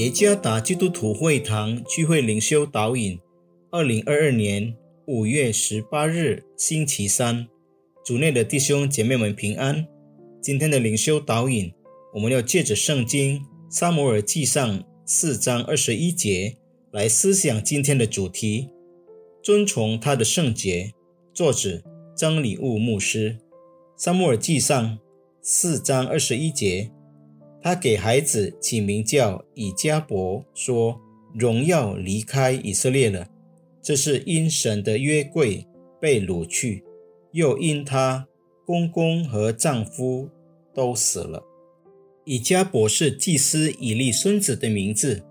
耶加达基督徒会堂聚会灵修导引2022年5月18日星期三，主内的弟兄姐妹们平安。今天的灵修导引，我们要借着圣经撒母耳记上4章21节来思想今天的主题，遵从他的圣洁。作者张礼物牧师。撒母耳记上4章21节，他给孩子起名叫以加伯，说荣耀离开以色列了，这是因神的约柜被掳去，又因他公公和丈夫都死了。以加伯是祭司以利孙子的名字，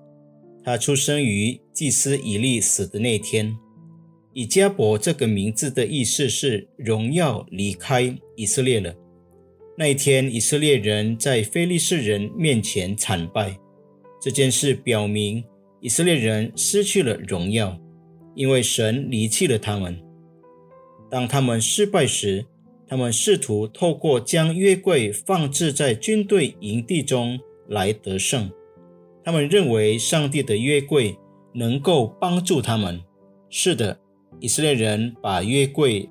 他出生于祭司以利死的那天。以加伯这个名字的意思是荣耀离开以色列了。那一天，以色列人在非利士人面前惨败，这件事表明以色列人失去了荣耀，因为神离弃了他们。当他们失败时，他们试图透过将约柜放置在军队营地中来得胜。他们认为上帝的约柜能够帮助他们。是的，以色列人把约柜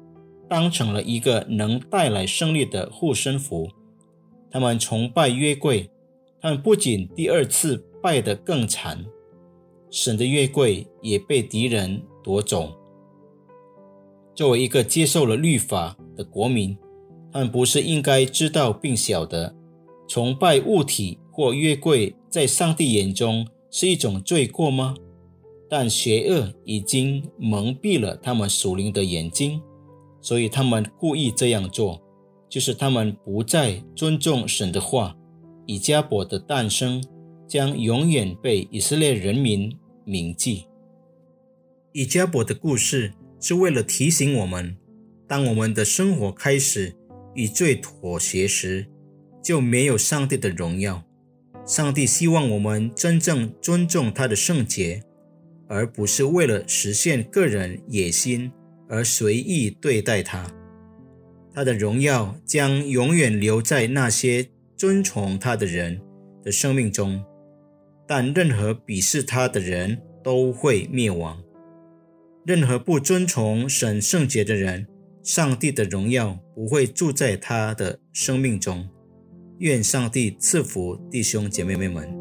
当成了一个能带来胜利的护身符。他们崇拜约柜，他们不仅第二次败得更惨，神的约柜也被敌人夺走。作为一个接受了律法的国民，他们不是应该知道并晓得，崇拜物体或约柜在上帝眼中是一种罪过吗？但邪恶已经蒙蔽了他们属灵的眼睛，所以他们故意这样做，就是他们不再尊重神的话。以加伯的诞生将永远被以色列人民铭记。以加伯的故事是为了提醒我们，当我们的生活开始与罪妥协时，就没有上帝的荣耀。上帝希望我们真正尊重他的圣洁，而不是为了实现个人野心而随意对待他。他的荣耀将永远留在那些尊崇他的人的生命中，但任何鄙视他的人都会灭亡。任何不尊崇神圣洁的人，上帝的荣耀不会住在他的生命中。愿上帝赐福弟兄姐妹们。